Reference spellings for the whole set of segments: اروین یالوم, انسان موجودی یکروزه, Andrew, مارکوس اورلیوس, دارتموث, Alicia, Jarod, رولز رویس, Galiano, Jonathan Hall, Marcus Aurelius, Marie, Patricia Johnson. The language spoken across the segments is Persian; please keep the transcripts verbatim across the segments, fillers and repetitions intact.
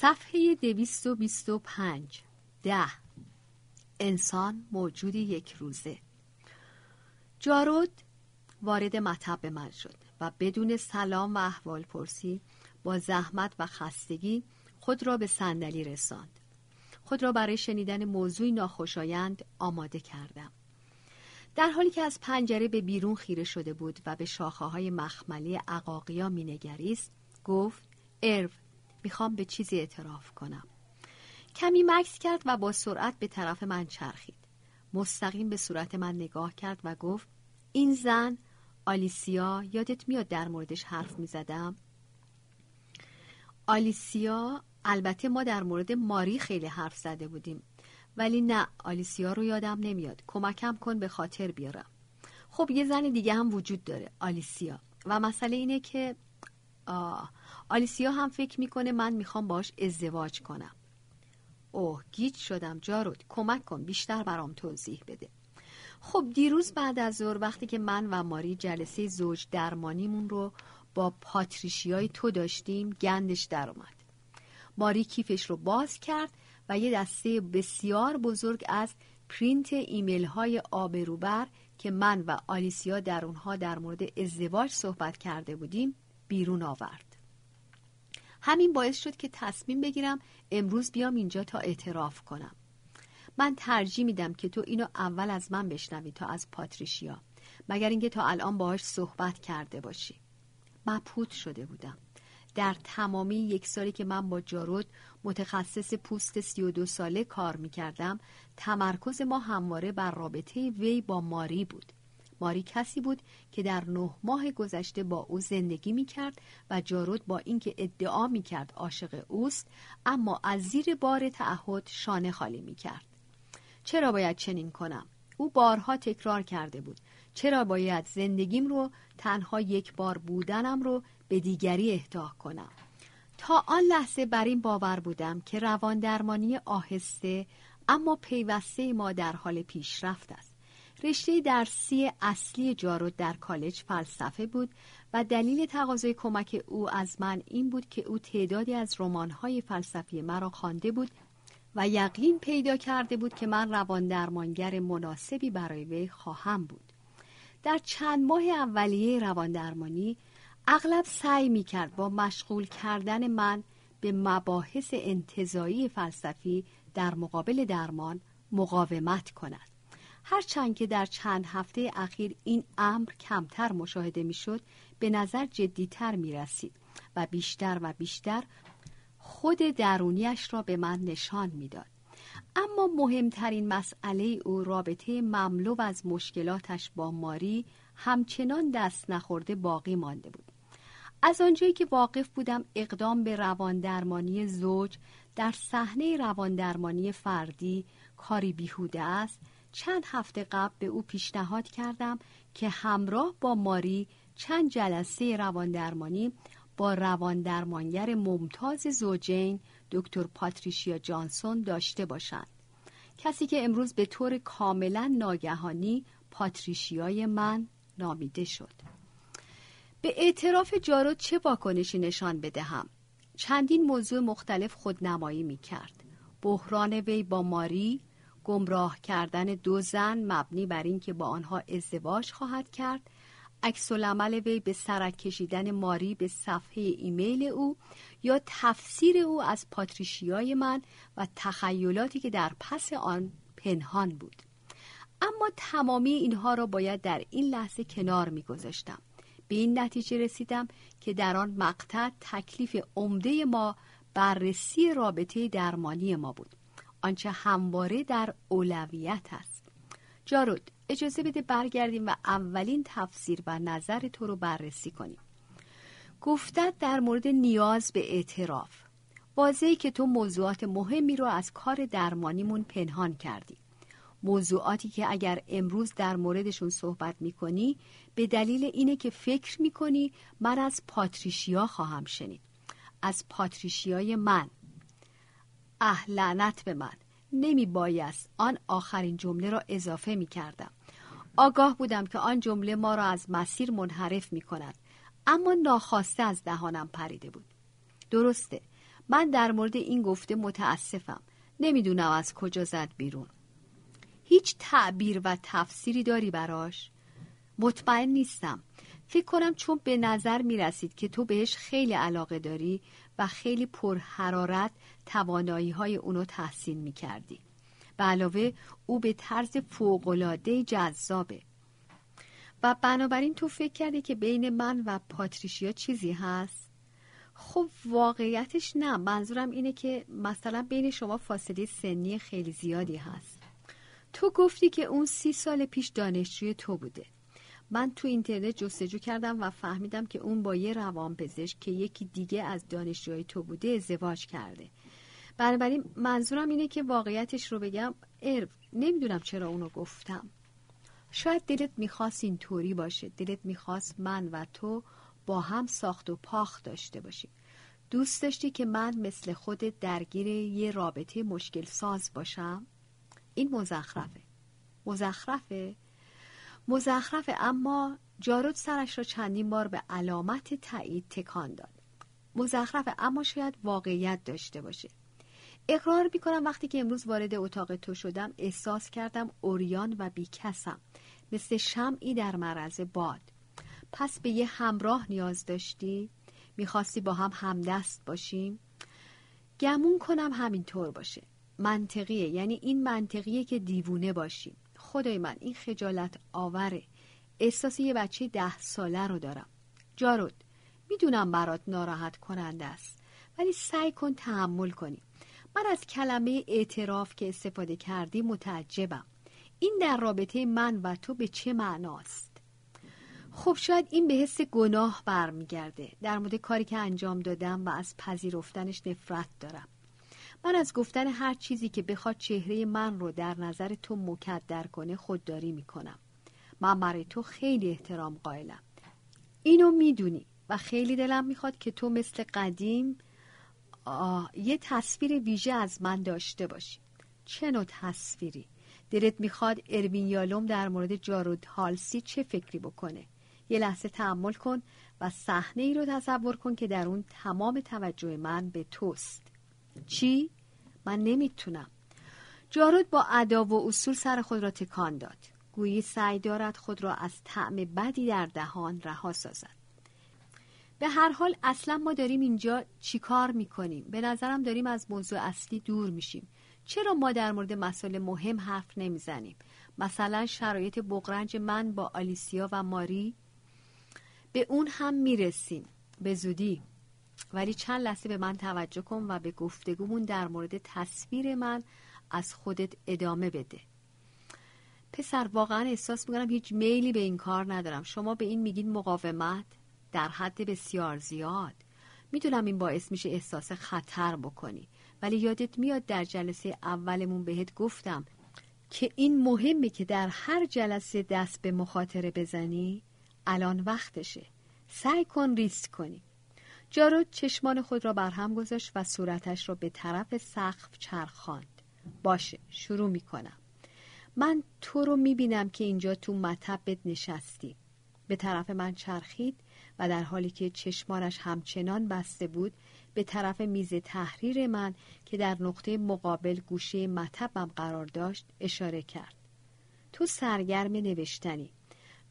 صفحه دویست و بیست و پنج. ده. انسان موجود یک روزه. جارود وارد مطب من شد و بدون سلام و احوال پرسی با زحمت و خستگی خود را به صندلی رساند. خود را برای شنیدن موضوعی ناخوشایند آماده کردم. در حالی که از پنجره به بیرون خیره شده بود و به شاخه‌های مخملی عقاقیا می‌نگریست، گفت: ارو، میخوام به چیزی اعتراف کنم. کمی مکث کرد و با سرعت به طرف من چرخید. مستقیم به صورت من نگاه کرد و گفت: این زن آلیسیا، یادت میاد در موردش حرف میزدم؟ آلیسیا، البته ما در مورد ماری خیلی حرف زده بودیم، ولی نه، آلیسیا رو یادم نمیاد. کمکم کن به خاطر بیارم. خب یه زن دیگه هم وجود داره، آلیسیا، و مسئله اینه که آه آلیسیا هم فکر میکنه من میخوام باش ازدواج کنم. اوه، گیج شدم. جارود، کمک کن، بیشتر برام توضیح بده. خب دیروز بعد از ظهر وقتی که من و ماری جلسه زوج درمانیمون رو با پاتریشیای تو داشتیم، گندش در اومد. ماری کیفش رو باز کرد و یه دسته بسیار بزرگ از پرینت ایمیل های آبروبر که من و آلیسیا در اونها در مورد ازدواج صحبت کرده بودیم بیرون آورد. همین باعث شد که تصمیم بگیرم امروز بیام اینجا تا اعتراف کنم. من ترجیح میدم که تو اینو اول از من بشنوی تا از پاتریشیا، مگر اینکه تا الان باهاش صحبت کرده باشی. مبهوت شده بودم. در تمامی یک سالی که من با جارود، متخصص پوست سی و دو ساله، کار میکردم، تمرکز ما همواره بر رابطه وی با ماری بود. ماری کسی بود که در نه ماه گذشته با او زندگی میکرد و جارود با اینکه ادعا میکرد عاشق اوست، اما از زیر بار تعهد شانه خالی میکرد. چرا باید چنین کنم؟ او بارها تکرار کرده بود. چرا باید زندگیم رو، تنها یک بار بودنم رو، به دیگری اهدا کنم؟ تا آن لحظه بر این باور بودم که روان درمانی آهسته اما پیوسته ما در حال پیشرفت است. رشته درسی اصلی جارود در کالج فلسفه بود و دلیل تقاضای کمک او از من این بود که او تعدادی از رمان‌های فلسفی مرا خوانده بود و یقین پیدا کرده بود که من روان درمانگر مناسبی برای وی خواهم بود. در چند ماه اولیه روان درمانی اغلب سعی می‌کرد با مشغول کردن من به مباحث انتزاعی فلسفی در مقابل درمان مقاومت کند. هرچند که در چند هفته اخیر این امر کمتر مشاهده میشد، به نظر جدیتر می رسید و بیشتر و بیشتر خود درونیش را به من نشان می داد. اما مهمترین مسئله او، رابطه مملو از مشکلاتش با ماری، همچنان دست نخورده باقی مانده بود. از آنجایی که واقف بودم اقدام به رواندرمانی زوج در صحنه رواندرمانی فردی کاری بیهوده است، چند هفته قبل به او پیشنهاد کردم که همراه با ماری چند جلسه رواندرمانی با رواندرمانگر ممتاز زوجین، دکتر پاتریشیا جانسون، داشته باشند. کسی که امروز به طور کاملا ناگهانی پاتریشیای من نامیده شد. به اعتراف جارود چه واکنشی نشان بدهم؟ چندین موضوع مختلف خودنمایی می کرد. بحران وی با ماری، گمراه کردن دو زن مبنی بر این که با آنها ازدواج خواهد کرد، عکس‌العمل وی به سرک کشیدن ماری به صفحه ایمیل او، یا تفسیر او از پاتریشیای من و تخیلاتی که در پس آن پنهان بود. اما تمامی اینها را باید در این لحظه کنار می‌گذاشتم. به این نتیجه رسیدم که در آن مقطع تکلیف عمده ما بررسی رابطه درمانی ما بود، آنچه همواره در اولویت است. جارود، اجازه بده برگردیم و اولین تفسیر و نظر تو رو بررسی کنیم. گفتت در مورد نیاز به اعتراف. واضحه که تو موضوعات مهمی رو از کار درمانیمون پنهان کردی. موضوعاتی که اگر امروز در موردشون صحبت میکنی به دلیل اینه که فکر میکنی من از پاتریشیا خواهم شنید. از پاتریشیای من. اه، لعنت به من. نمی بایست آن آخرین جمله را اضافه می کردم. آگاه بودم که آن جمله ما را از مسیر منحرف می کند، اما ناخواسته از دهانم پریده بود. درسته، من در مورد این گفته متاسفم. نمیدونم از کجا زد بیرون. هیچ تعبیر و تفسیری داری براش؟ مطمئن نیستم. فکر کنم چون به نظر می رسید که تو بهش خیلی علاقه داری و خیلی پرحرارت توانایی های اونو تحسین می کردی. به علاوه او به طرز فوق‌العاده جذابه و بنابراین تو فکر کردی که بین من و پاتریشیا چیزی هست؟ خب واقعیتش نه. منظورم اینه که مثلا بین شما فاصله سنی خیلی زیادی هست. تو گفتی که اون سی سال پیش دانشجوی تو بوده. من تو اینترنت جستجو کردم و فهمیدم که اون با یه روانپزشک که یکی دیگه از دانشجوهای تو بوده ازدواج کرده. بنابراین منظورم اینه که واقعیتش رو بگم ارو نمیدونم چرا اونو گفتم. شاید دلت میخواست این طوری باشه. دلت میخواست من و تو با هم ساخت و پاخت داشته باشیم. دوست داشتی که من مثل خودت درگیر یه رابطه مشکل ساز باشم؟ این مزخرفه. مزخرفه؟ مزخرفه. اما جارود سرش را چندین بار به علامت تایید تکان داد. مزخرفه اما شاید واقعیت داشته باشه. اقرار میکنم وقتی که امروز وارد اتاق تو شدم احساس کردم عریان و بیکسم، مثل شمعی در معرض باد. پس به یه همراه نیاز داشتی؟ میخواستی با هم همدست باشیم؟ گمون کنم همینطور باشه. منطقیه، یعنی این منطقیه که دیوونه باشیم. خدای من این خجالت آوره. احساس یه بچه ده ساله رو دارم. جارود، میدونم برات ناراحت کننده است، ولی سعی کن تحمل کنی. من از کلمه اعتراف که استفاده کردی متعجبم. این در رابطه من و تو به چه معناست؟ خب شاید این به حس گناه برمیگرده. در مورد کاری که انجام دادم و از پذیرفتنش نفرت دارم. من از گفتن هر چیزی که بخواد چهره من رو در نظر تو مکدر کنه خودداری میکنم. من برای تو خیلی احترام قائلم. اینو میدونی و خیلی دلم میخواد که تو مثل قدیم آه، یه تصویر ویژه از من داشته باشی. چه نوع تصویری؟ دلت میخواد اروین یالوم در مورد جارود هالسی چه فکری بکنه؟ یه لحظه تأمل کن و صحنه ای رو تصور کن که در اون تمام توجه من به توست. چی؟ من نمیتونم. جارود با ادا و اصول سر خود را تکان داد، گویی سعی دارد خود را از طعم بدی در دهان رها سازد. به هر حال اصلا ما داریم اینجا چی کار میکنیم؟ به نظرم داریم از موضوع اصلی دور میشیم. چرا ما در مورد مسائل مهم حرف نمیزنیم؟ مثلا شرایط بغرنج من با آلیسیا و ماری. به اون هم میرسیم به زودی. ولی چند لحظه به من توجه کن و به گفتگومون در مورد تصویر من از خودت ادامه بده. پسر واقعا احساس میکنم هیچ میلی به این کار ندارم. شما به این میگین مقاومت؟ در حد بسیار زیاد. میدونم این باعث میشه احساس خطر بکنی، ولی یادت میاد در جلسه اولمون بهت گفتم که این مهمه که در هر جلسه دست به مخاطره بزنی؟ الان وقتشه. سعی کن ریسک کنی. جارود چشمان خود را برهم گذاشت و صورتش را به طرف سقف چرخاند. باشه، شروع میکنم. من تو رو میبینم که اینجا تو مطبت نشستی. به طرف من چرخید و در حالی که چشمانش همچنان بسته بود به طرف میز تحریر من که در نقطه مقابل گوشه مطبم قرار داشت اشاره کرد. تو سرگرم نوشتنی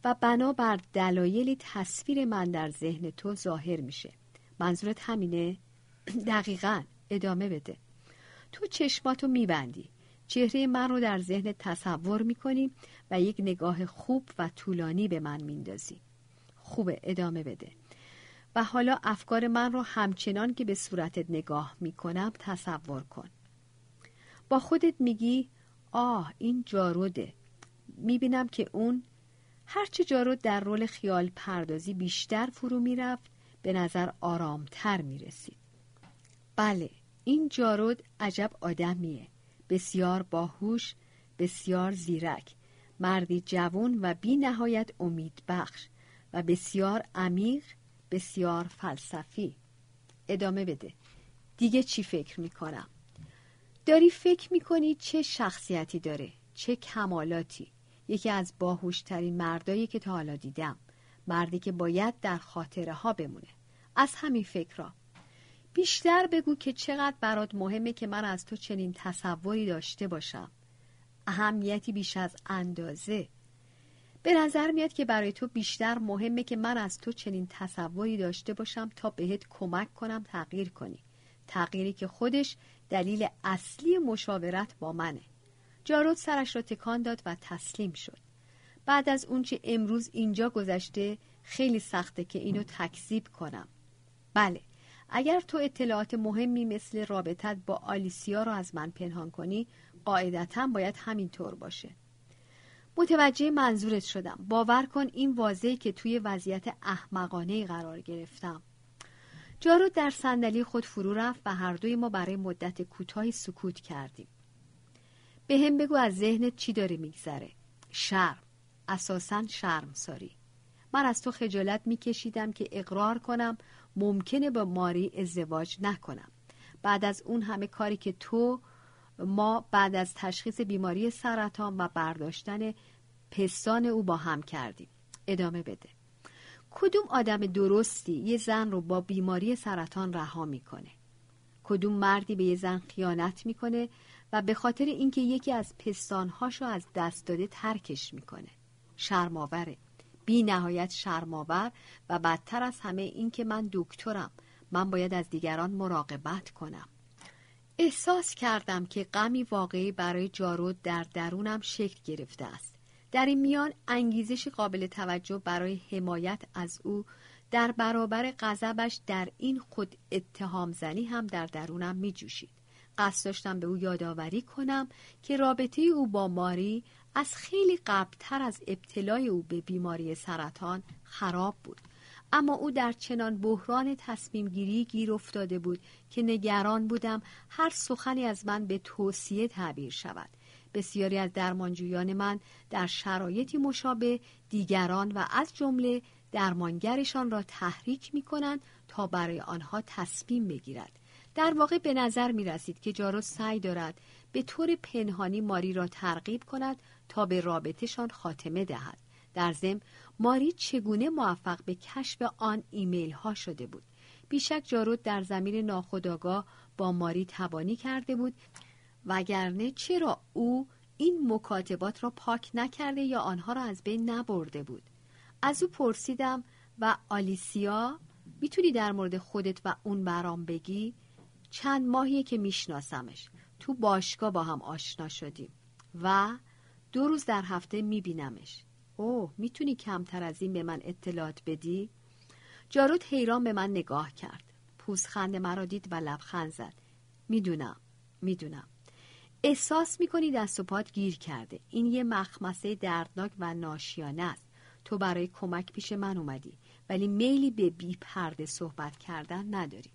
و بنابر دلایلی تصویر من در ذهن تو ظاهر میشه. منظورت همینه؟ دقیقاً. ادامه بده. تو چشماتو میبندی، چهره من رو در ذهن تصور میکنی و یک نگاه خوب و طولانی به من میندازی. خوبه، ادامه بده. و حالا افکار من رو همچنان که به صورتت نگاه میکنم تصور کن. با خودت میگی آه این جاروده. میبینم که اون هرچه جارود در رول خیال پردازی بیشتر فرو میرفت به نظر آرامتر میرسید. بله، این جارود عجب آدمیه. بسیار باهوش، بسیار زیرک، مردی جوان و بی نهایت امید بخش و بسیار عمیق، بسیار فلسفی. ادامه بده. دیگه چی فکر میکنم؟ داری فکر میکنی چه شخصیتی داره، چه کمالاتی. یکی از باهوشترین مردایی که تا حالا دیدم، مردی که باید در خاطره ها بمونه. از همین فکرها. بیشتر بگو که چقدر برات مهمه که من از تو چنین تصوری داشته باشم، اهمیتی بیش از اندازه. به نظر میاد که برای تو بیشتر مهمه که من از تو چنین تصوری داشته باشم تا بهت کمک کنم تغییر کنی، تغییری که خودش دلیل اصلی مشاورت با منه. جارود سرش را تکان داد و تسلیم شد. بعد از اون چه امروز اینجا گذشته خیلی سخته که اینو تکذیب کنم. بله، اگر تو اطلاعات مهمی مثل رابطت با آلیسیا رو از من پنهان کنی، قاعدتاً باید همینطور باشه. متوجه منظورت شدم. باور کن این واضحه که توی وضعیت احمقانه‌ای قرار گرفتم. جارود در صندلی خود فرو رفت و هر دوی ما برای مدت کوتاهی سکوت کردیم. به هم بگو از ذهنت چی داره میگذره. شرم، اساساً شرمساری. من از تو خجالت میکشیدم که اقرار کنم ممکنه با ماری ازدواج نکنم. بعد از اون همه کاری که تو ما بعد از تشخیص بیماری سرطان و برداشتن پستان او با هم کردیم. ادامه بده. کدوم آدم درستی یه زن رو با بیماری سرطان رها میکنه؟ کدوم مردی به یه زن خیانت میکنه و به خاطر اینکه یکی از پستانهاشو از دست داده ترکش میکنه؟ شرماوره، بی نهایت شرماور، و بدتر از همه این که من دکترم، من باید از دیگران مراقبت کنم. احساس کردم که غمی واقعی برای جارود در درونم شکل گرفته است. در این میان انگیزش قابل توجه برای حمایت از او در برابر غضبش در این خود اتهام زنی هم در درونم می جوشید. قصد داشتم به او یادآوری کنم که رابطه او با ماری از خیلی قبلتر از ابتلای او به بیماری سرطان خراب بود، اما او در چنان بحران تصمیم گیری گیر افتاده بود که نگران بودم هر سخنی از من به توصیه تعبیر شود. بسیاری از درمانجویان من در شرایطی مشابه دیگران و از جمله درمانگرشان را تحریک می کنند تا برای آنها تصمیم بگیرد. در واقع به نظر می رسید که جارو سعی دارد به طور پنهانی ماری را ترغیب کند تا به رابطهشان خاتمه دهد. در ضمن ماری چگونه موفق به کشف آن ایمیل ها شده بود؟ بیشک جارود در ضمیر ناخودآگاه با ماری تبانی کرده بود، وگرنه چرا او این مکاتبات را پاک نکرده یا آنها را از بین نبرده بود؟ از او پرسیدم و آلیسیا، میتونی در مورد خودت و اون برام بگی؟ چند ماهیه که میشناسمش، تو باشگاه با هم آشنا شدیم و دو روز در هفته میبینمش. اوه، میتونی کمتر از این به من اطلاعات بدی؟ جارود حیران به من نگاه کرد، پوزخند مرا دید و لبخند زد. میدونم، میدونم. احساس میکنی دست و پات گیر کرده. این یه مخمسه دردناک و ناشیانه است. تو برای کمک پیش من اومدی، ولی میلی به بی پرده صحبت کردن نداری.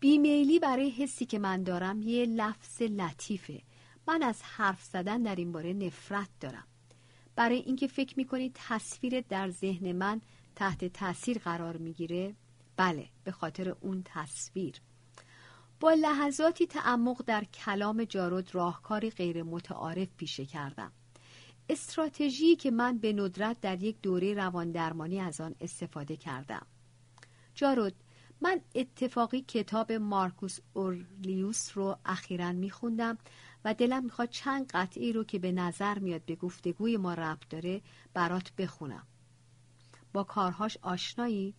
بی میلی برای حسی که من دارم یه لفظ لطیفه. من از حرف زدن در این باره نفرت دارم. برای اینکه فکر میکنی تصویرت در ذهن من تحت تاثیر قرار میگیره؟ بله، به خاطر اون تصویر. با لحظاتی تعمق در کلام جارود راهکاری غیر متعارف پیشه کردم. استراتژی که من به ندرت در یک دوره رواندرمانی از آن استفاده کردم. جارود، من اتفاقی کتاب مارکوس اورلیوس رو اخیراً میخوندم و دلم میخواد چند قطعی رو که به نظر میاد به گفتگوی ما ربط داره برات بخونم. با کارهاش آشنایی؟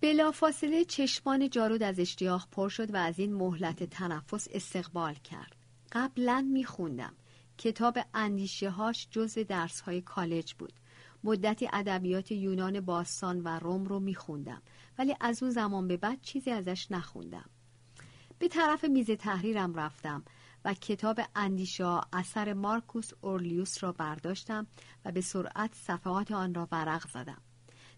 بلافاصله چشمان جارود از اشتیاق پر شد و از این مهلت تنفس استقبال کرد. قبلاً میخوندم. کتاب اندیشه هاش جزو درس های کالج بود. مدتی ادبیات یونان باستان و روم رو میخوندم، ولی از اون زمان به بعد چیزی ازش نخوندم. به طرف میز تحریرم رفتم و کتاب اندیشه ها اثر مارکوس اورلیوس را برداشتم و به سرعت صفحات آن را ورق زدم.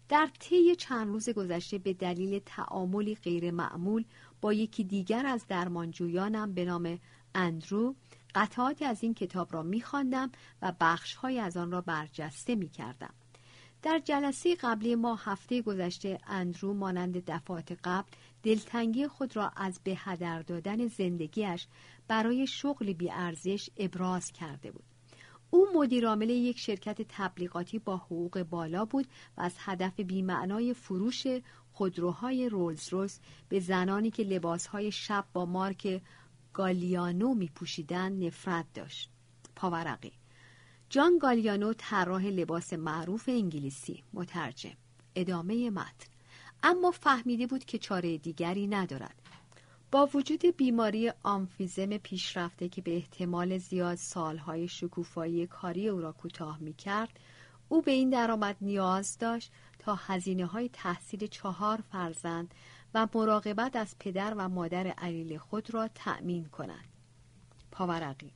در طی چند روز گذشته به دلیل تعاملی غیر معمول با یکی دیگر از درمانجویانم به نام اندرو، قطعاتی از این کتاب را می‌خواندم و بخش‌های از آن را برجسته می‌کردم. در جلسه قبلی ما هفته گذشته اندرو مانند دفعات قبل دلتنگی خود را از به هدر دادن زندگیش برای شغل بی‌ارزش ابراز کرده بود. او مدیرعامل یک شرکت تبلیغاتی با حقوق بالا بود و از هدف بی‌معنای فروش خودروهای رولز رویس به زنانی که لباسهای شب با مارک گالیانو می‌پوشیدند نفرت داشت. پاورقی جان گالیانو طراح لباس معروف انگلیسی، مترجم. ادامه متن. اما فهمیده بود که چاره دیگری ندارد. با وجود بیماری آمفیزم پیشرفته که به احتمال زیاد سالهای شکوفایی کاری او را کوتاه می‌کرد، او به این درآمد نیاز داشت تا هزینه‌های تحصیل چهار فرزند و مراقبت از پدر و مادر علیل خود را تأمین کند. پاورقی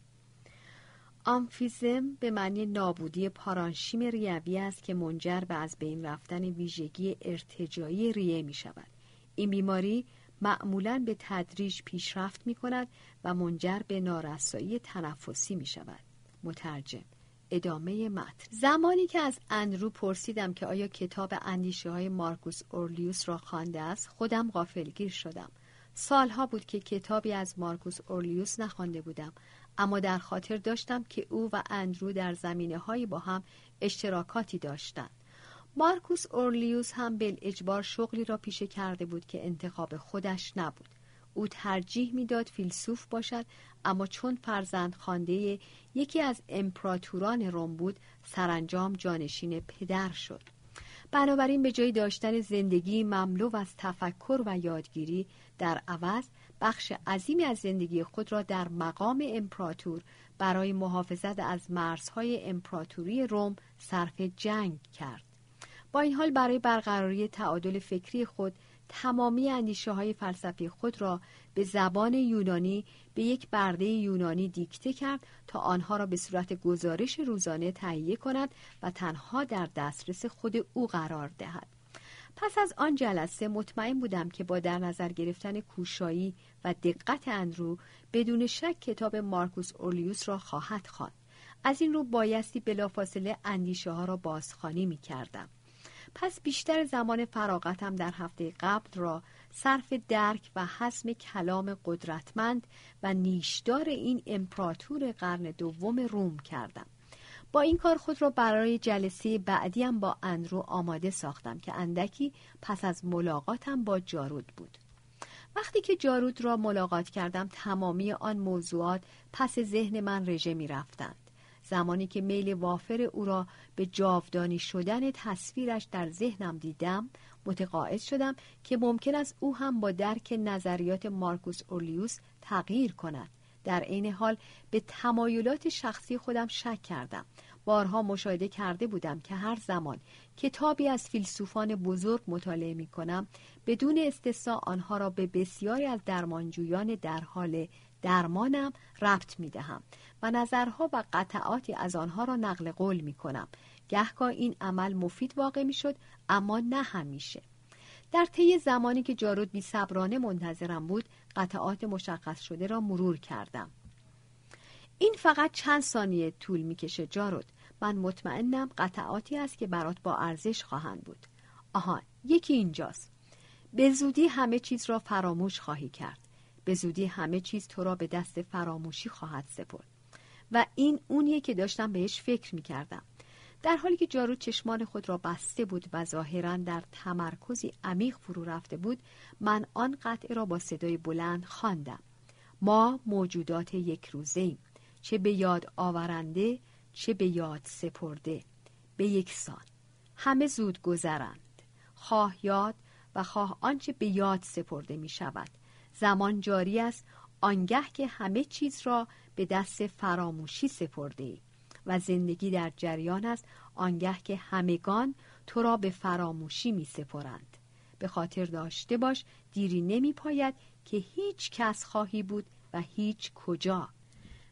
آمفیزم به معنی نابودی پارانشیم ریوی است که منجر به از بین رفتن ویژگی ارتجاعی ریه می شود. این بیماری معمولاً به تدریج پیشرفت می کند و منجر به نارسایی تنفسی می شود. مترجم. ادامه متن. زمانی که از اندرو پرسیدم که آیا کتاب اندیشه های مارکوس اورلیوس را خوانده است، خودم غافلگیر شدم. سالها بود که کتابی از مارکوس اورلیوس نخوانده بودم، اما در خاطر داشتم که او و اندرو در زمینه‌هایی با هم اشتراکاتی داشتند. مارکوس اورلیوس هم بالاجبار شغلی را پیشه کرده بود که انتخاب خودش نبود. او ترجیح می‌داد فیلسوف باشد، اما چون فرزندخوانده یکی از امپراتوران روم بود، سرانجام جانشین پدر شد. بنابراین به جای داشتن زندگی مملو از تفکر و یادگیری، در عوض بخش عظیمی از زندگی خود را در مقام امپراتور برای محافظت از مرزهای امپراتوری روم صرف جنگ کرد. با این حال برای برقراری تعادل فکری خود، تمامی اندیشه‌های فلسفی خود را به زبان یونانی به یک برده یونانی دیکته کرد تا آنها را به صورت گزارش روزانه تهیه کند و تنها در دسترس خود او قرار دهد. پس از آن جلسه مطمئن بودم که با در نظر گرفتن کوشایی و دقت اندرو بدون شک کتاب مارکوس اورلیوس را خواهد خواند. از این رو بایستی بلافاصله اندیشه ها را بازخوانی می کردم. پس بیشتر زمان فراغتم در هفته قبل را صرف درک و هضم کلام قدرتمند و نیشدار این امپراتور قرن دوم روم کردم. با این کار خود را برای جلسه بعدیم با اندرو آماده ساختم که اندکی پس از ملاقاتم با جارود بود. وقتی که جارود را ملاقات کردم، تمامی آن موضوعات پس ذهن من رژه می رفتند. زمانی که میل وافر او را به جاودانی شدن تصویرش در ذهنم دیدم، متقاعد شدم که ممکن است او هم با درک نظریات مارکوس اورلیوس تغییر کند. در عین حال به تمایلات شخصی خودم شک کردم. بارها مشاهده کرده بودم که هر زمان کتابی از فیلسوفان بزرگ مطالعه می کنم، بدون استثناء آنها را به بسیاری از درمانجویان در حال درمانم ربط می دهم و نظرها و قطعاتی از آنها را نقل قول می کنم. گهگاه این عمل مفید واقع می شد، اما نه همیشه. در طی زمانی که جارود بی‌صبرانه منتظرم بود، قطعات مشخص شده را مرور کردم. این فقط چند ثانیه طول می‌کشه جارود. من مطمئنم قطعاتی است که برات با ارزش خواهند بود. آها، یکی اینجاست. به زودی همه چیز را فراموش خواهی کرد. به زودی همه چیز تو را به دست فراموشی خواهد سپرد. و این اونیه که داشتم بهش فکر می‌کردم. در حالی که جارود چشمان خود را بسته بود و ظاهراً در تمرکزی عمیق فرو رفته بود، من آن قطعه را با صدای بلند خواندم. ما موجودات یک روزه‌ایم، چه به یاد آورنده چه به یاد سپرده، به یکسان همه زود گذرند، خواه یاد و خواه آنچه به یاد سپرده می شود. زمان جاری است آنگه که همه چیز را به دست فراموشی سپرده ای و زندگی در جریان است آنگه که همگان تو را به فراموشی می سپرند. به خاطر داشته باش دیری نمی پاید که هیچ کس خواهی بود و هیچ کجا.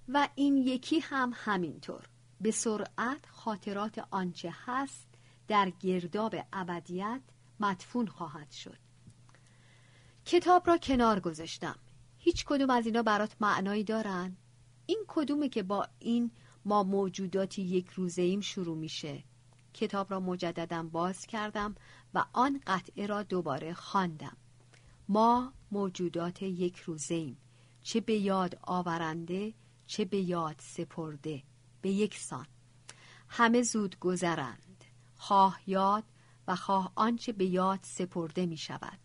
و این یکی هم همینطور. به سرعت خاطرات آنچه هست در گرداب ابدیت مدفون خواهد شد. کتاب را کنار گذاشتم. هیچ کدوم از اینا برات معنایی دارن؟ این کدومه که با این ما موجوداتی یک روزه ایم شروع میشه؟ کتاب را مجدداً باز کردم و آن قطعه را دوباره خواندم. ما موجودات یک روزه ایم، چه به یاد آورنده چه به یاد سپرده، به یکسان همه زود گذرند، خواه یاد و خواه آنچه به یاد سپرده می شود.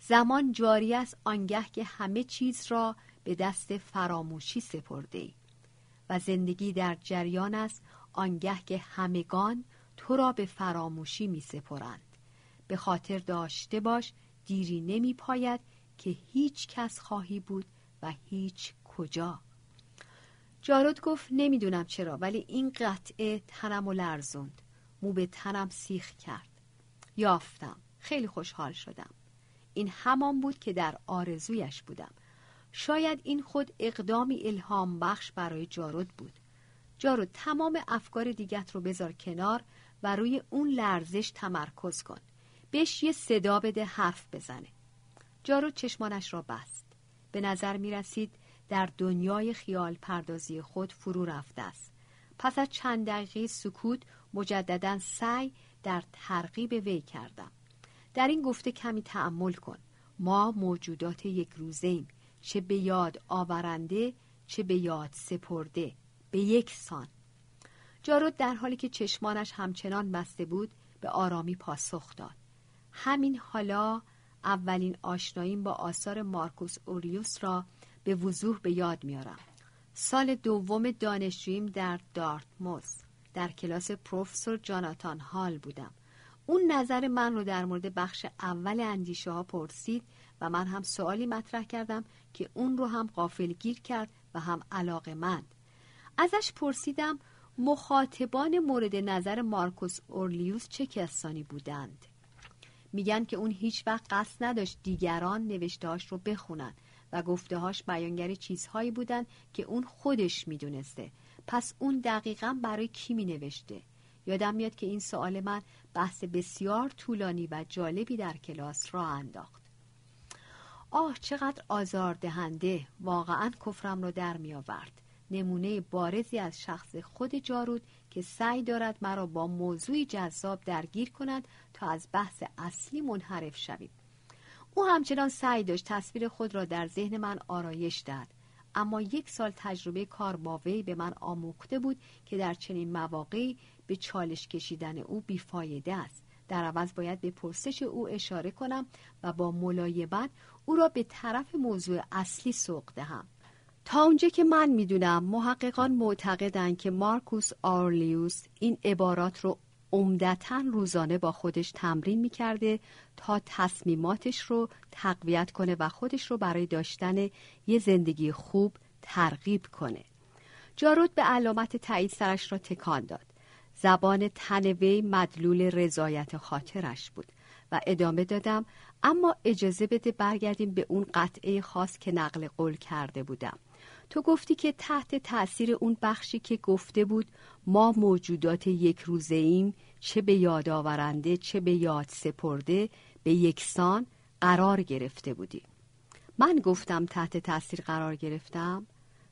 زمان جاری است آنگه که همه چیز را به دست فراموشی سپرده ای و زندگی در جریان است آنگه که همگان تو را به فراموشی می سپرند. به خاطر داشته باش دیری نمی پاید که هیچ کس خواهی بود و هیچ کجا. جارود گفت نمیدونم چرا ولی این قطعه تنم و لرزوند، مو به تنم سیخ کرد. یافتم، خیلی خوشحال شدم. این همان بود که در آرزویش بودم. شاید این خود اقدامی الهام بخش برای جارود بود. جارود تمام افکار دیگت رو بذار کنار و روی اون لرزش تمرکز کن. بهش یه صدا بده، حرف بزنه. جارود چشمانش را بست. به نظر می رسید در دنیای خیال پردازی خود فرو رفته است. پس از چند دقیقه سکوت مجدداً سعی در ترغیب وی کردم. در این گفته کمی تأمل کن. ما موجودات یک روزه‌ایم، چه به یاد آورنده چه به یاد سپرده، به یک سان. جارود در حالی که چشمانش همچنان بسته بود به آرامی پاسخ داد. همین حالا اولین آشناییم با آثار مارکوس اوریوس را به وضوح به یاد میارم. سال دوم دانشجوییم در دارتموث در کلاس پروفسور جاناتان هال بودم. اون نظر من رو در مورد بخش اول اندیشه ها پرسید و من هم سوالی مطرح کردم که اون رو هم غافلگیر کرد و هم علاقه‌مند. ازش پرسیدم مخاطبان مورد نظر مارکوس اورلیوس چه کسانی بودند. میگن که اون هیچ وقت قصد نداشت دیگران نوشتهاش رو بخونن و گفتهاش بیانگر چیزهایی بودن که اون خودش میدونسته. پس اون دقیقاً برای کی مینوشته؟ یادم میاد که این سوال من بحث بسیار طولانی و جالبی در کلاس را انداخت. آه چقدر آزاردهنده، واقعاً کفرم را در می آورد. نمونه بارزی از شخص خود جارود که سعی دارد مرا با موضوعی جذاب درگیر کند تا از بحث اصلی منحرف شویم. او همچنان سعی داشت تصویر خود را در ذهن من آرایش دهد، اما یک سال تجربه کار با وی به من آموخته بود که در چنین مواقعی به چالش کشیدن او بیفایده است. در عوض باید به پرسش او اشاره کنم و با ملایمت او را به طرف موضوع اصلی سوق دهم. تا اونجا که من میدونم محققان معتقدند که مارکوس آرلیوس این عبارات رو عمدتاً روزانه با خودش تمرین می‌کرده تا تصمیماتش رو تقویت کنه و خودش رو برای داشتن یه زندگی خوب ترغیب کنه. جارود به علامت تایید سرش را تکان داد. زبان تن وی مدلول رضایت خاطرش بود و ادامه دادم اما اجازه بده برگردیم به اون قطعه خاص که نقل قول کرده بودم. تو گفتی که تحت تأثیر اون بخشی که گفته بود ما موجودات یک روزه ایم، چه به یاد آورنده چه به یاد سپرده، به یکسان قرار گرفته بودی. من گفتم تحت تأثیر قرار گرفتم؟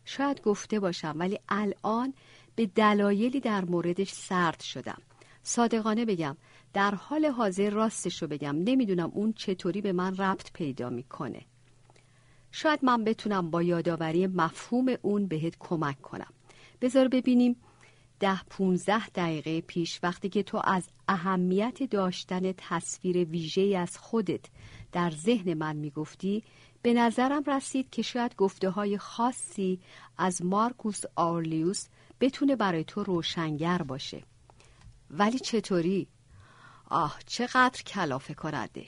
شاید گفته باشم ولی الان به دلایلی در موردش سرد شدم. صادقانه بگم در حال حاضر راستشو بگم نمیدونم اون چطوری به من ربط پیدا میکنه. شاید من بتونم با یادآوری مفهوم اون بهت کمک کنم. بذار ببینیم ده پونزده دقیقه پیش وقتی که تو از اهمیت داشتن تصویر ویژه‌ای از خودت در ذهن من میگفتی به نظرم رسید که شاید گفته‌های خاصی از مارکوس آرلیوس بتونه برای تو روشنگر باشه. ولی چطوری؟ آه چقدر کلافه کننده.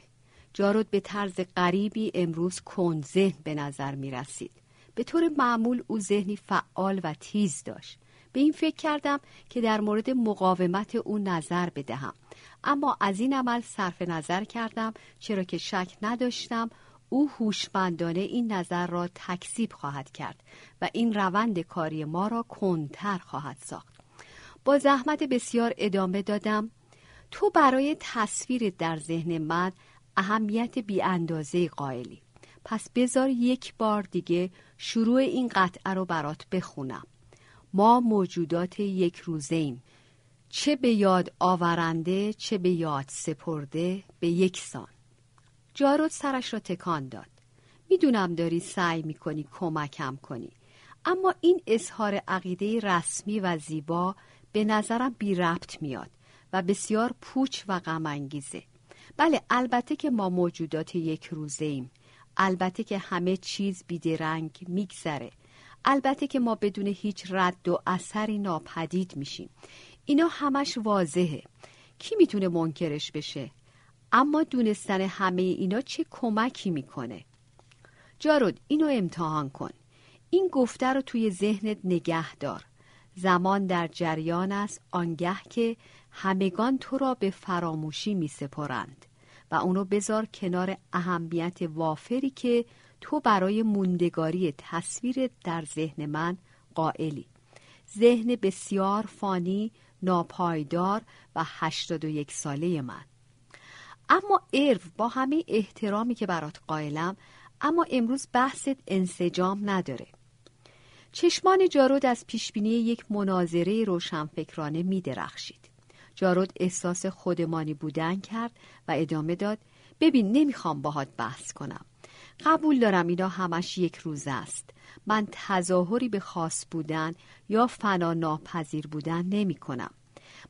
جارود به طرز غریبی امروز کندذهن به نظر می رسید. به طور معمول او ذهنی فعال و تیز داشت. به این فکر کردم که در مورد مقاومت او نظر بدهم. اما از این عمل صرف نظر کردم چرا که شک نداشتم او هوشمندانه این نظر را تکذیب خواهد کرد و این روند کاری ما را کندتر خواهد ساخت. با زحمت بسیار ادامه دادم تو برای تصویرت در ذهن من اهمیت بی اندازه قائلی. پس بذار یک بار دیگه شروع این قطعه رو برات بخونم. ما موجودات یک روزه‌ایم، چه به یاد آورنده چه به یاد سپرده، به یکسان. جارود سرش را تکان داد. میدونم داری سعی میکنی کمکم کنی اما این اظهار عقیده رسمی و زیبا به نظرم بی ربط میاد و بسیار پوچ و غم‌انگیزه. بله البته که ما موجودات یک روزه ایم، البته که همه چیز بیدرنگ میگذره، البته که ما بدون هیچ رد و اثری ناپدید میشیم. اینا همش واضحه، کی میتونه منکرش بشه؟ اما دونستن همه اینا چه کمکی میکنه؟ جارود اینو امتحان کن، این گفته رو توی ذهنت نگه دار. زمان در جریان است آنگه که همگان تو را به فراموشی می سپرند و اونو بذار کنار اهمیت وافری که تو برای موندگاری تصویر در ذهن من قائلی. ذهن بسیار فانی، ناپایدار و هشتاد و یک ساله من. اما ارو با همه احترامی که برات قائلم، اما امروز بحثت انسجام نداره. چشمان جارود از پیشبینی یک مناظره روشنفکرانه می درخشید. جارود احساس خودمانی بودن کرد و ادامه داد: ببین نمیخوام باهات بحث کنم. قبول دارم اینا همش یک روز است. من تظاهری به خاص بودن یا فنا ناپذیر بودن نمی کنم.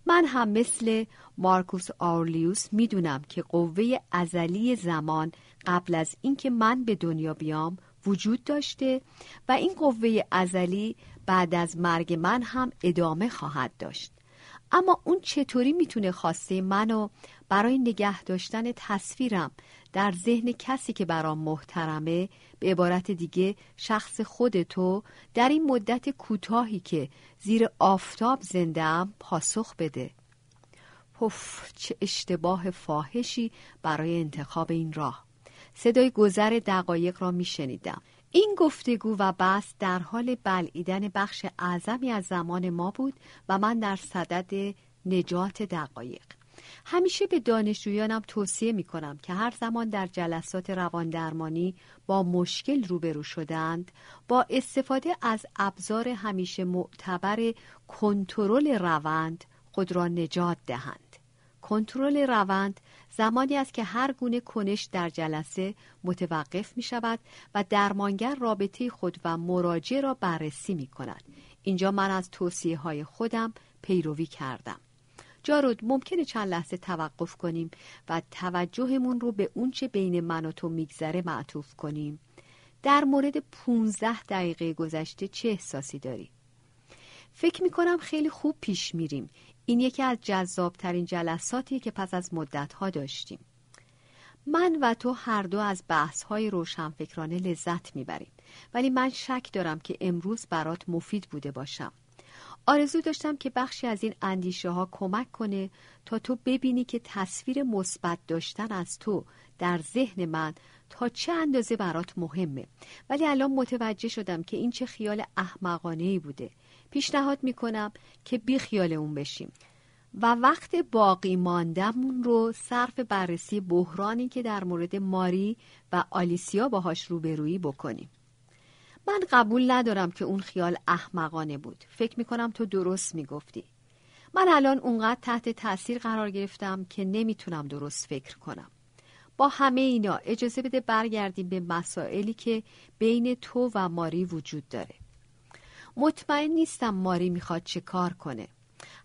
من هم مثل مارکوس آورلیوس می دونم که قوه ازلی زمان قبل از اینکه من به دنیا بیام وجود داشته و این قوه ازلی بعد از مرگ من هم ادامه خواهد داشت. اما اون چطوری میتونه خواسته منو برای نگه داشتن تصویرم در ذهن کسی که برام محترمه، به عبارت دیگه شخص خودتو، در این مدت کوتاهی که زیر آفتاب زنده‌ام پاسخ بده؟ پف، چه اشتباه فاحشی برای انتخاب این راه. صدای گذر دقایق را می شنیدم. این گفتگو و بحث در حال بلعیدن بخش اعظمی از زمان ما بود و من در صدد نجات دقایق. همیشه به دانشجویانم توصیه می کنم که هر زمان در جلسات رواندرمانی با مشکل روبرو شدند، با استفاده از ابزار همیشه معتبر کنترل روند خود را نجات دهند. کنترل روند زمانی است که هر گونه کنش در جلسه متوقف می شود و درمانگر رابطه خود و مراجع را بررسی می کند. اینجا من از توصیه های خودم پیروی کردم. جارود ممکنه چند لحظه توقف کنیم و توجهمون رو به اون چه بین من و تو میگذره معطوف کنیم؟ در مورد پونزده دقیقه گذشته چه احساسی داری؟ فکر می کنم خیلی خوب پیش میریم. این یکی از جذابترین جلساتیه که پس از مدتها داشتیم. من و تو هر دو از بحث‌های روشنفکرانه لذت میبریم، ولی من شک دارم که امروز برات مفید بوده باشم. آرزو داشتم که بخشی از این اندیشه‌ها کمک کنه تا تو ببینی که تصویر مثبت داشتن از تو در ذهن من تا چه اندازه برات مهمه، ولی الان متوجه شدم که این چه خیال احمقانه‌ای بوده. پیشنهاد میکنم که بی خیال اون بشیم و وقت باقی ماندمون رو صرف بررسی بحرانی که در مورد ماری و آلیسیا باهاش روبرویی بکنیم. من قبول ندارم که اون خیال احمقانه بود. فکر میکنم تو درست میگفتی. من الان اونقدر تحت تأثیر قرار گرفتم که نمیتونم درست فکر کنم. با همه اینا اجازه بده برگردیم به مسائلی که بین تو و ماری وجود داره. مطمئن نیستم ماری میخواد چه کار کنه.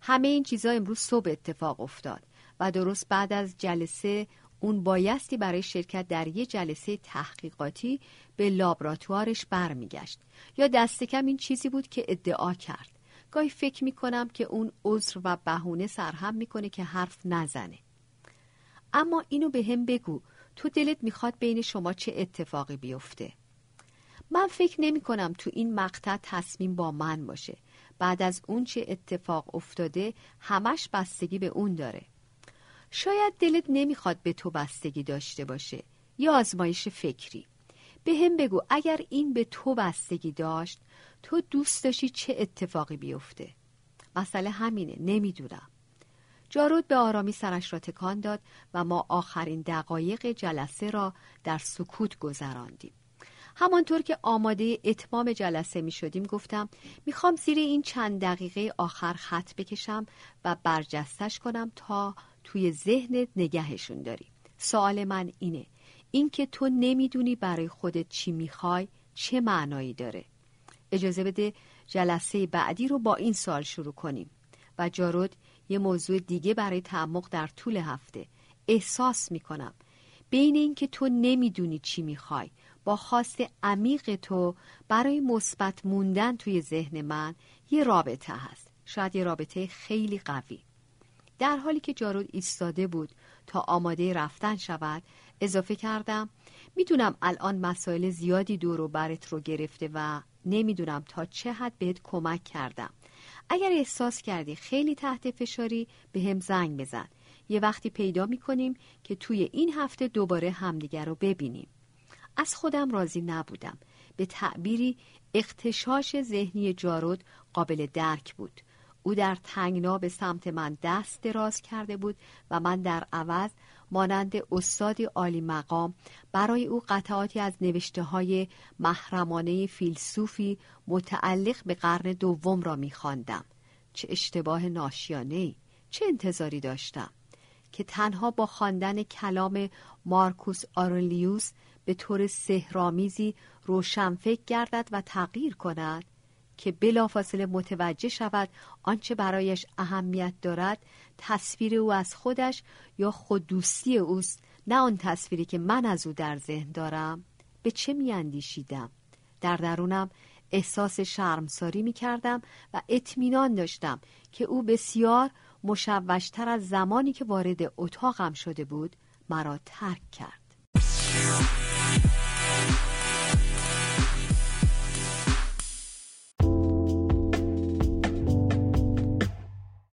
همه این چیزا امروز صبح اتفاق افتاد و درست بعد از جلسه اون بایستی برای شرکت در یه جلسه تحقیقاتی به لابراتوارش برمیگشت. یا دست کم این چیزی بود که ادعا کرد. گاهی فکر میکنم که اون عذر و بهونه سرهم میکنه که حرف نزنه. اما اینو به هم بگو، تو دلت میخواد بین شما چه اتفاقی بیفته؟ من فکر نمی کنم تو این مقطع تصمیم با من باشه. بعد از اون چه اتفاق افتاده همش بستگی به اون داره. شاید دلت نمیخواد به تو بستگی داشته باشه. یا آزمایش فکری. به هم بگو اگر این به تو بستگی داشت، تو دوست داشتی چه اتفاقی بیفته؟ مسئله همینه، نمیدونم. جارود به آرامی سرش را تکان داد و ما آخرین دقایق جلسه را در سکوت گذراندیم. همانطور که آماده اتمام جلسه می شدیم گفتم میخوام زیر این چند دقیقه آخر خط بکشم و برجستش کنم تا توی ذهنت نگهشون داری. سوال من اینه، اینکه تو نمیدونی برای خودت چی میخوای چه معنایی داره؟ اجازه بده جلسه بعدی رو با این سوال شروع کنیم و جارود یه موضوع دیگه برای تعمق در طول هفته. احساس میکنم بین این که تو نمیدونی چی میخوای با خواست عمیق تو برای مثبت موندن توی ذهن من یه رابطه هست، شاید یه رابطه خیلی قوی. در حالی که جارود ایستاده بود تا آماده رفتن شود اضافه کردم میدونم الان مسائل زیادی دور و برت رو گرفته و نمیدونم تا چه حد بهت کمک کردم. اگر احساس کردی خیلی تحت فشاری به هم زنگ بزن. یه وقتی پیدا میکنیم که توی این هفته دوباره همدیگر رو ببینیم. از خودم راضی نبودم. به تعبیری اغتشاش ذهنی جارود قابل درک بود. او در تنگنا به سمت من دست دراز کرده بود و من در عوض مانند استاد عالی مقام برای او قطعاتی از نوشته‌های محرمانه فیلسوفی متعلق به قرن دوم را می‌خواندم. چه اشتباه ناشیانه‌ای، چه انتظاری داشتم که تنها با خواندن کلام مارکوس آرلیوس به طور سحرآمیزی روشنفکر گردد و تغییر کند؟ که بلافاصله متوجه شود آنچه برایش اهمیت دارد تصویر او از خودش یا خوددوستی اوست، نه آن تصویری که من از او در ذهن دارم. به چه میاندیشیدم؟ در درونم احساس شرمساری میکردم و اطمینان داشتم که او بسیار مشوشتر از زمانی که وارد اتاقم شده بود مرا ترک کرد.